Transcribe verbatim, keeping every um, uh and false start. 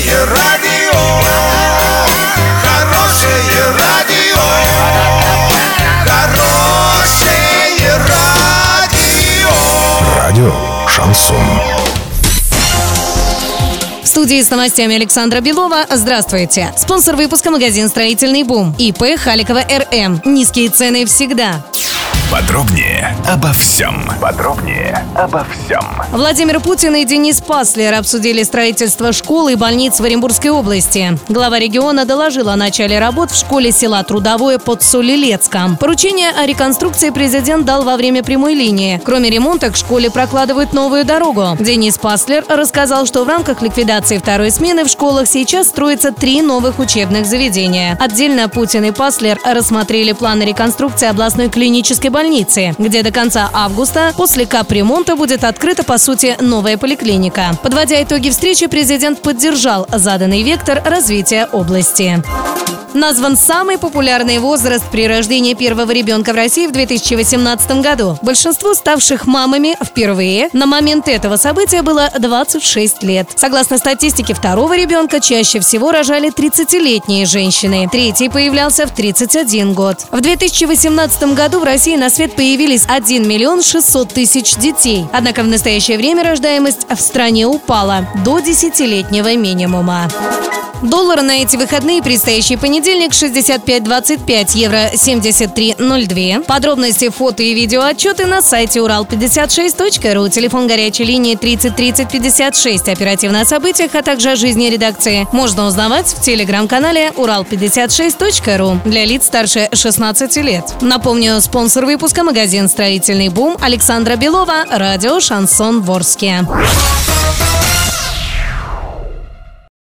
Хорошее радио, хорошее радио, хорошее радио. Радио «Шансон». В студии с новостями Александра Белова. Здравствуйте. Спонсор выпуска — магазин «Строительный бум». ИП Халикова Р М. Низкие цены всегда. Подробнее обо всем. Подробнее обо всем. Владимир Путин и Денис Паслер обсудили строительство школ и больниц в Оренбургской области. Глава региона доложил о начале работ в школе села Трудовое под Солилецком. Поручение о реконструкции президент дал во время прямой линии. Кроме ремонта, к школе прокладывают новую дорогу. Денис Паслер рассказал, что в рамках ликвидации второй смены в школах сейчас строится три новых учебных заведения. Отдельно Путин и Паслер рассмотрели планы реконструкции областной клинической больницы. больницы, где до конца августа после капремонта будет открыта, по сути, новая поликлиника. Подводя итоги встречи, президент поддержал заданный вектор развития области. Назван самый популярный возраст при рождении первого ребенка в России в две тысячи восемнадцатом году. Большинство ставших мамами впервые на момент этого события было двадцать шесть лет. Согласно статистике, второго ребенка чаще всего рожали тридцатилетние женщины. Третий появлялся в тридцать один год. В две тысячи восемнадцатом году в России на свет появились один миллион шестьсот тысяч детей. Однако в настоящее время рождаемость в стране упала до десятилетнего минимума. Доллар на эти выходные, предстоящий понедельник, шестьдесят пять двадцать пять, евро семьдесят три ноль два. Подробности, фото и видеоотчеты на сайте урал пятьдесят шесть точка ру, телефон горячей линии тридцать тридцать пятьдесят шесть. Оперативно о событиях, а также о жизни редакции можно узнавать в телеграм-канале урал пятьдесят шесть точка ру для лиц старше шестнадцати лет. Напомню, спонсор выпуска — магазин «Строительный бум» Александра Белова, радио «Шансон в Орске».